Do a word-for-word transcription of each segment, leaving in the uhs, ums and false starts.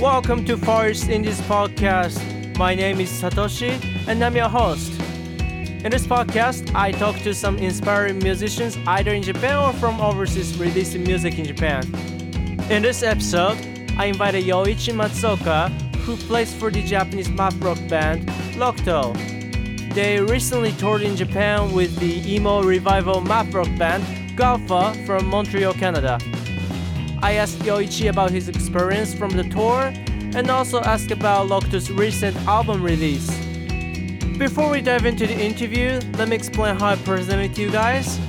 Welcome to Forest Indies Podcast. My name is Satoshi, and I'm your host. In this podcast, I talk to some inspiring musicians either in Japan or from overseas releasing music in Japan. In this episode, I invited Yoichi Matsuoka, who plays for the Japanese math rock band Lokuto. They recently toured in Japan with the emo revival math rock band Gulfer from Montreal, Canada.I asked Yoichi about his experience from the tour and also asked about Lokuto's recent album release. Before we dive into the interview, let me explain how I presented to you guys.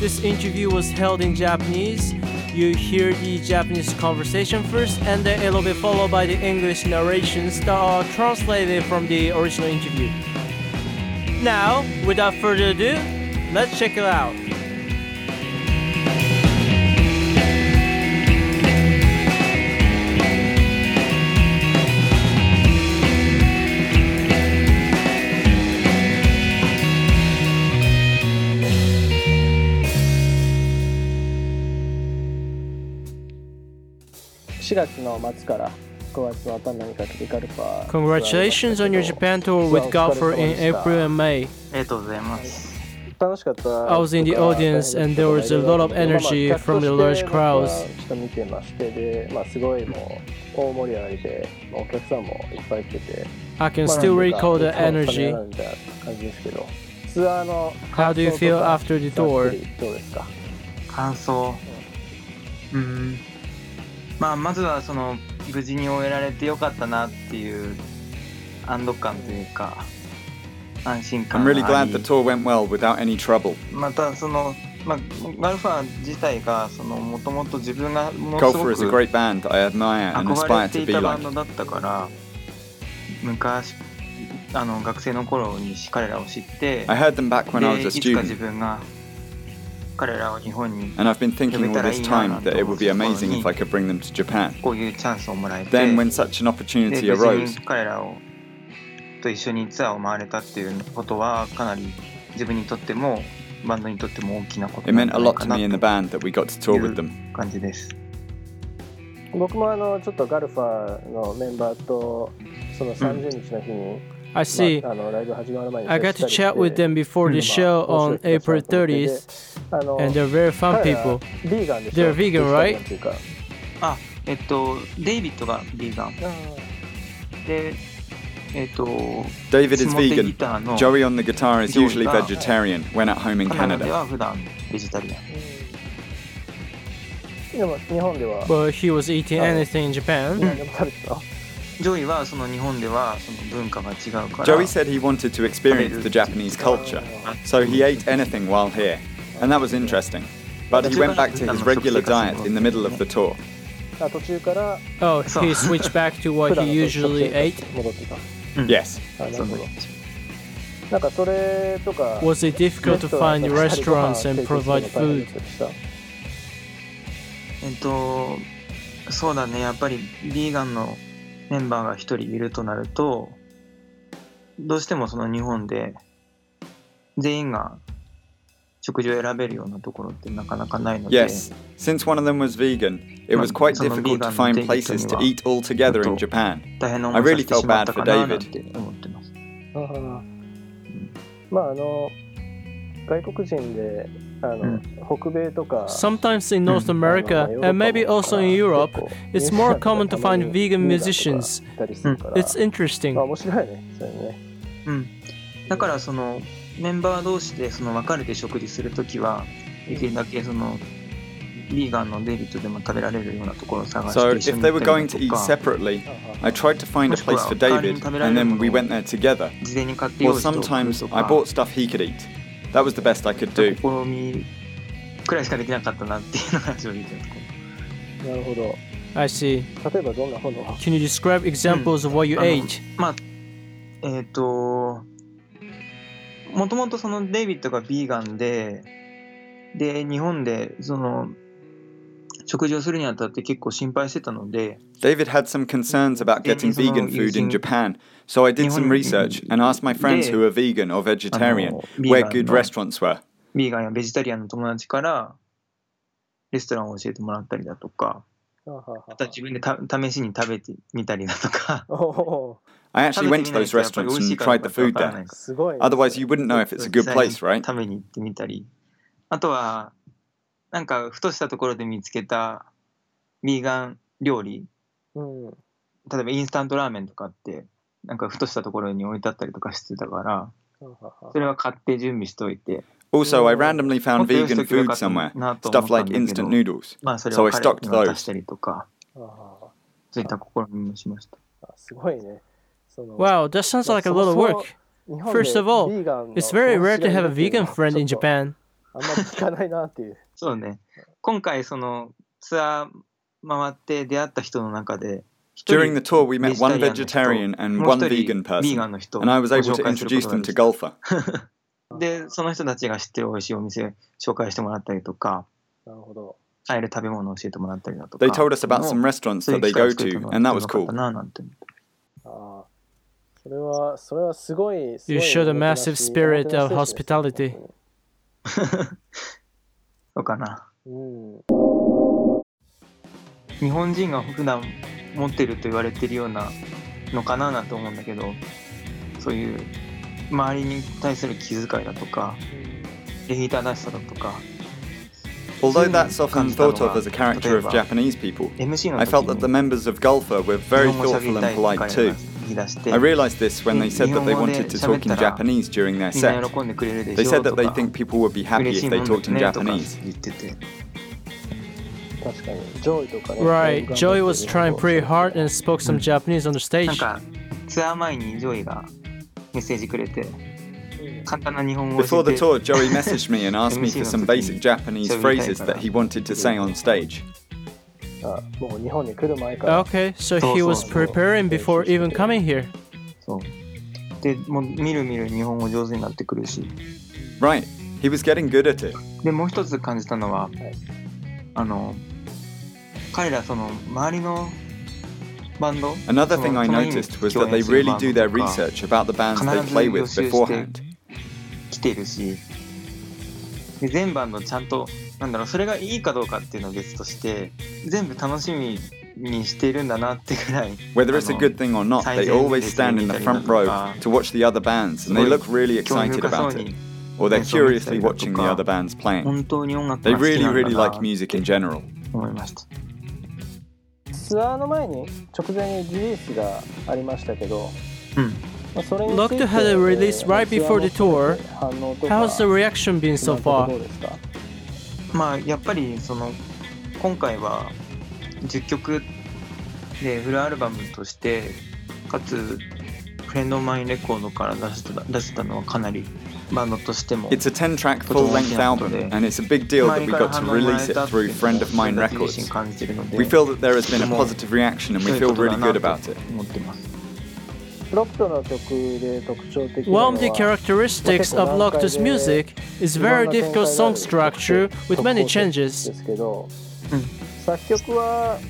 This interview was held in Japanese. You hear the Japanese conversation first, and then it'll be followed by the English narrations that are translated from the original interview. Now, without further ado, let's check it out.しがつの末からごがつの頭にかけてガルファー Congratulations on your Japan tour with Gulfer in April and May. ありがとうございます。楽しかった。I was in the audience and there was a lot of energy from the large crowds. ちょっと見てましてで、まあすごいもう大盛り上がりで、お客さんもいっぱい来てて。I can still recall the energy. 感じですけど。ツアーの How do you feel after the tour? どうですか？感想。うん。まあ、まずはその無事に終えられてよかったなっていう安堵感というか安心感があり I'm really glad the tour went well without any trouble. またその、まあ、ガルファー自体がそのもともと自分がものすごく憧れていたバンドだったから昔あの学生の頃に彼らを知ってでいつか自分が彼らを日本に And I've been thinking all this time that it would be amazing if I could bring them to Japan. こういうチャンスをもらえて Then when such an opportunity arose, 彼らと一緒にツアーを回れたっていうことはかなり自分にとってもバンドにとっても大きなことなんじゃないかなという感じです。僕もあのちょっとガルファーのメンバーとそのさんじゅうにちの日にI see. I got to chat with them before the show on April thirtieth, and they're very fun people. They're vegan, right? あ、えっと、デイビッドがビーガン。で、えっと、David is vegan. Joey on the guitar is usually vegetarian when at home in Canada. 彼は普段ベジタリアン。でも日本では。But he was eating anything in Japan. ジョイはその日本ではその文化が違うから。Joey said he wanted to experience the Japanese culture, so he ate anything while here, and that was interesting. But he went back to his regular diet in the middle of the tour. Oh, he switched back to what he usually ate? Yes. Was it difficult to find restaurants and provide food?えっと、そうだね、やっぱりヴィーガンのメンバーが一人いるとなるとどうしてもその日本で全員が食事を選べるようなところってなかなかないので Yes, since one of them was vegan, it was quite difficult to find places to eat all together in Japan. I really felt bad for David. まああの外国人でSometimes in North America and maybe also in Europe, it's more common to find vegan musicians. It's interesting. うん。だからそのメンバー同士でその別れて食事するときはできるだけそのビーガンのデビットでも食べられるようなところを探して一緒に食べるとか。So if they were going to eat separately, I tried to find a place for David, and then we went there together. Or sometimes I bought stuff he could eat.That was the best I could do. 試みくらいしかできなかったなっていうのが正直なところ。なるほど。I see. 例えばどんなものを Can you describe examples of what you ate? まあ、えっと、もともとそのデイビッドがビーガンで、で、日本でその食事をするにあたって結構心配してたので。David had some concerns about getting vegan food in Japan, so I did some research and asked my friends who are vegan or vegetarian where good restaurants were. ビーガンやベジタリアンの友達からレストランを教えてもらったりだとか、あとは自分でた試しに食べてみたりだとか。I actually went to those restaurants and tried the food there. Otherwise, you wouldn't know if it's a good place, right? 食べに行ってみたり。あとはなんかふとしたところで見つけたビーガン料理、うん、例えばインスタントラーメンとかってなんかふとしたところに置いてあったりとかしてたから、それは買って準備しておいて。Also, I randomly found vegan food somewhere, stuff like instant noodles. So I stocked those. Wow, that sounds like a lot of work. First of all, it's very rare to have a vegan friend in Japan. そうね。今回そのツアー回って出会った人の中で。During the tour, we met one vegetarian and one vegan person, and I was able to introduce them to Gulfer. でその人たちが知ってる美味しいお店紹介してもらったりとか、なるほど。買える食べ物を教えてもらったりだとか。They told us about some restaurants that they go to, and that was cool. ああ、それはそれはすごい。You showed a massive spirit of hospitality. そうかな。うん。日本人が普段持ってると言われてるようなのかなと思うんだけど、そういう。周りに対する気遣いだとか、礼儀正しさだとか。Although that's often thought of as a character of Japanese people, I felt that the members of Gulfer were very thoughtful and polite too. I realized this when they said that they wanted to talk in Japanese during their set. They said that they think people would be happy if they talked in Japanese. Right, Joey was trying pretty hard and spoke some Japanese on the stage. ツアー前にジョイがメッセージくれて、簡単な日本語を教えて。 Before the tour, Joey messaged me and asked me for some basic Japanese phrases that he wanted to say on stage. Okay, so he was preparing before even coming here. そう。で、もうみるみる日本語上手になってくるし。Right, he was getting good at it. で、もう一つ感じたのは、あの、彼らその周りのAnother thing I noticed was that they really do their research about the bands they play with beforehand. 来てるし、で全バンドちゃんとなんだろう、それがいいかどうかっていうのは別として、全部楽しみにしてるんだなってぐらい。Whether it's a good thing or not, they always stand in the front row to watch the other bands, and they look really excited about it, or they're curiously watching the other bands playing. They really, really like music in general. 思いました。ツアーの前に直前にリリースがありましたけど、うん。Lokuto had a release right before the tour. How's the reaction been so far? まあやっぱりその今回はじゅっきょくでフルアルバムとしてかつフレンドマインレコードから出した出したのはかなり。It's a ten-track full-length album, and it's a big deal that we got to release it through Friend of Mine Records. We feel that there has been a positive reaction, and we feel really good about it. One of the characteristics of Lokuto's music is very difficult song structure with many changes.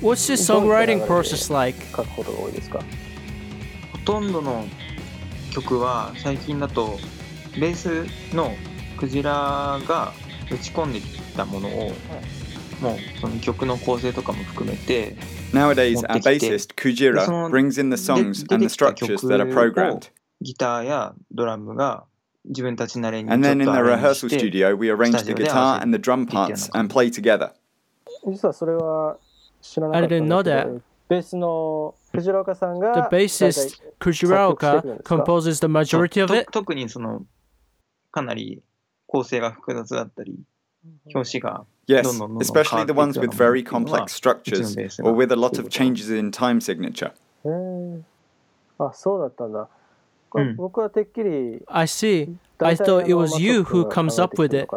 What's the songwriting process like?ベースのクジラが打ち込んできたものをもうその曲の構成とかも含めて持ってきて Nowadays, our bassist Kujira brings in the songs and the structures that are programmed. ギターやドラムが自分たちなりにちょっとアレンジして And then in the rehearsal studio, we arrange the guitar and the drum parts and play together. 実はそれは知らなかったんですけど、ベースの藤岡さんが The bassist Kujiraoka composes the majority of it. 特にそのかなり構成が複雑だったり、表紙がどんどんどんどん変わっていくようなもの。Yes, especially the ones with very complex structures or with a lot of changes in time signature. へー。あ、そうだったんだ。うん。僕はてっきり。I see. I thought it was you who comes up with it.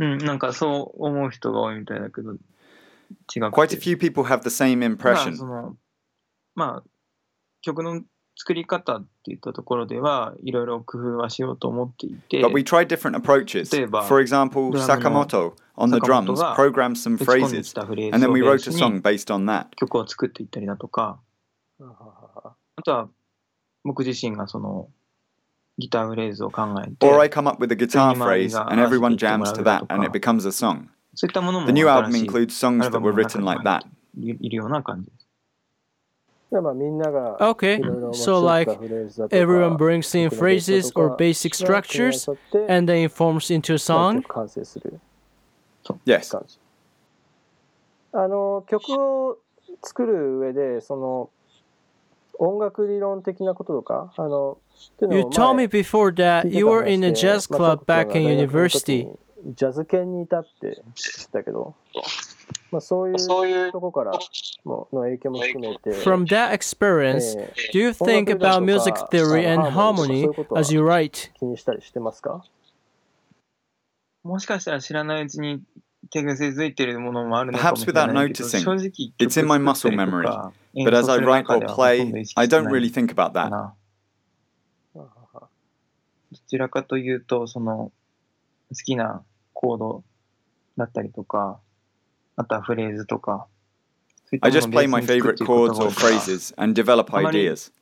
うん、なんかそう思う人が多いみたいだけど、違う。Quite a few people have the same impression. まあその、まあ曲の作り方っていったところではいろいろ工夫はしようと思っていて。But we tried different approaches. For example, Sakamoto on the drums programmed some phrases, and then we wrote a song based on that. 曲を作っていったりだとか、あとは僕自身がそのギターフレーズを考えて。Or I come up with a guitar phrase, and everyone jams to that, and it becomes a song. そういったものも The new album includes songs that were written like that. いるような感じです。Okay, so like everyone brings in phrases or basic structures and then it forms into a song? Yes. あの曲を作る上でその音楽理論的なこととかあの You told me before that you were in a jazz club back in university. ジャズ圏にいたって知ったけど。まあ、そういうとこからの影響も含めて From that experience, do you think about music theory and harmony as you write? 気にしたりしてますか？もしかしたら知らないうちに手癖づいているものもあるのかもしれないけど、正直曲作ったりとか演奏する中ではほとんど意識しないかな。どちらかというとその好きなコードだったりとかあとはフレーズとか。I just play my favorite chords or phrases and develop ideas.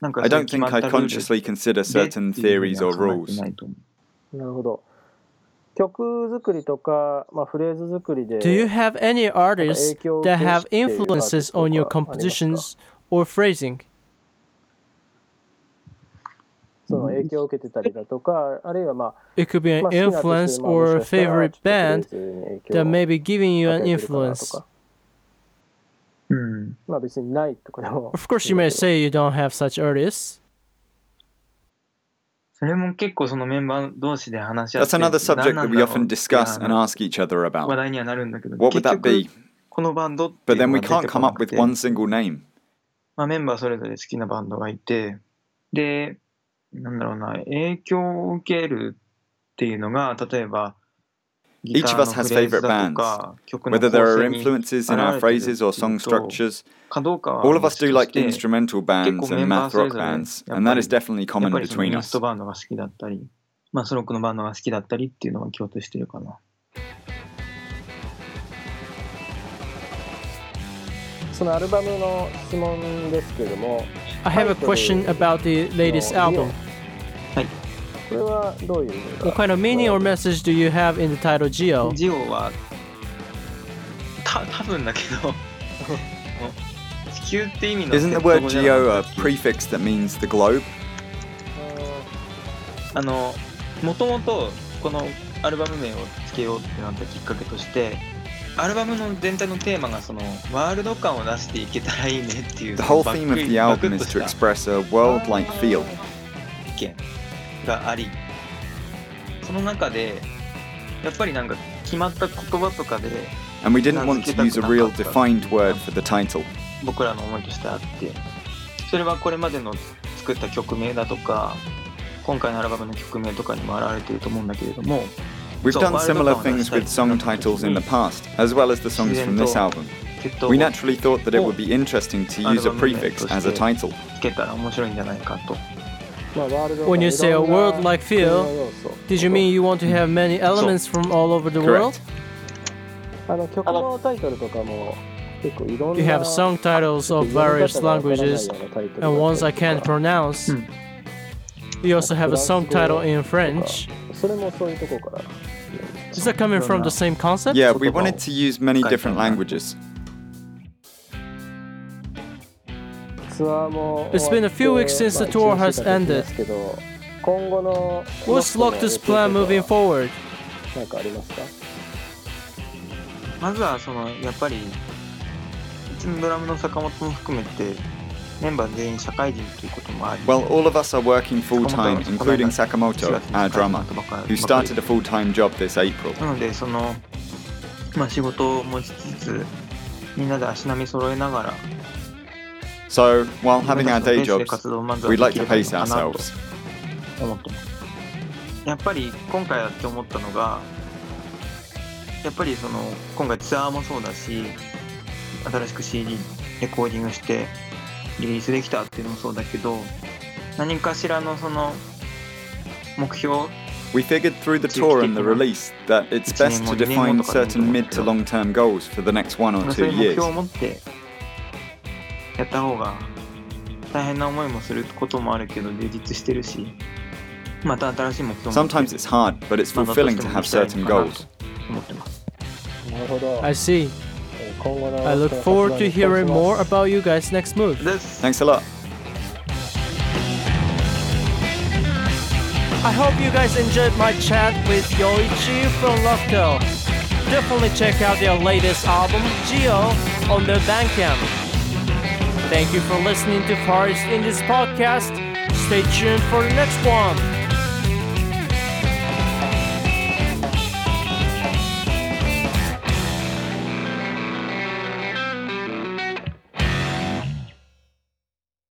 I don't think I consciously consider certain theories or rules. なるほど。曲作りとか、まあ、フレーズ作りで。Do you have any artists that have influences on your compositions or phrasing? その影響を受けてたりだとか、あるいはまあ、It could be an influence or a favorite band that may be giving you an influence. まあ別にないとかでも。Of course, you may say you don't have such artists. それも結構そのメンバー同士で話し合って。That's another subject that we often discuss and ask each other about. 話題にはなるんだけど。What would that be? このバンドっていうのが出てこなくて。But then we can't come up with one single name. まあメンバーそれぞれ好きなバンドがいて、で。なんだろうな、影響を受けるっていうのが、例えばギターのフレーズだとか、曲の構成に表れているかどうかはもしかして、結構メンバーそれぞれ、やっぱりミストバンドが好きだったり、まあ、スロックのバンドが好きだったりっていうのが共通してるかな。そのアルバムの質問ですけれども、I have a question about the latest album. What kind of meaning or message do you have in the title GEO? GEO はた多分だけど地球って意味の Isn't the word GEO a prefix that means the globe? あの元々このアルバム名をつけようってなったきっかけとしてアルバムの全体のテーマがそのワールド感を出していけたらいいねっていう The whole theme of the album is to express a world-like feel 意見がありその中でやっぱりなんか決まった言葉とかで And we didn't want to use a real defined word for the title 僕らの思いとしてあってそれはこれまでの作った曲名だとか今回のアルバムの曲名とかにも表れていると思うんだけれどもWe've done similar things with song titles in the past, as well as the songs from this album. We naturally thought that it would be interesting to use a prefix as a title. When you say a world-like feel, did you mean you want to have many elements from all over the world? You have song titles of various languages and ones I can't pronounce. You also have a song title in French.Is that coming from the same concept? Yeah, we wanted to use many different languages. It's been a few weeks since the tour has ended. What's Lokuto's plan moving forward? まずはそのやっぱりうちのドラムの坂本も含めてメンバー全員社会人ということもあり。Well, all of us are working full-time, including Sakamoto, our drummer, who started a full-time job this April. なのでその、まあ、仕事を持ちつつ、みんなで足並み揃えながら。So, while having our day jobs, we'd like to pace ourselves. やっぱり今回だって思ったのが、やっぱりその今回ツアーもそうだし、新しく シーディー レコーディングして。リリースできたっていうのもそうだけど、何かしらのその目標。We figured through the tour and the release that it's best to define certain mid to long-term goals for the next one or two years. そういう目標を持ってやった方が大変な思いもすることもあるけど充実してるし、また新しい目標も。Sometimes it's hard, but it's fulfilling to have certain goals. 思ってます。I see. I look forward to hearing more about you guys' next move. Thanks a lot. I hope you guys enjoyed my chat with Yoichi from Lokuto. Definitely check out their latest album, GEO, on their Bandcamp. Thank you for listening to Forest Indies Podcast. Stay tuned for the next one.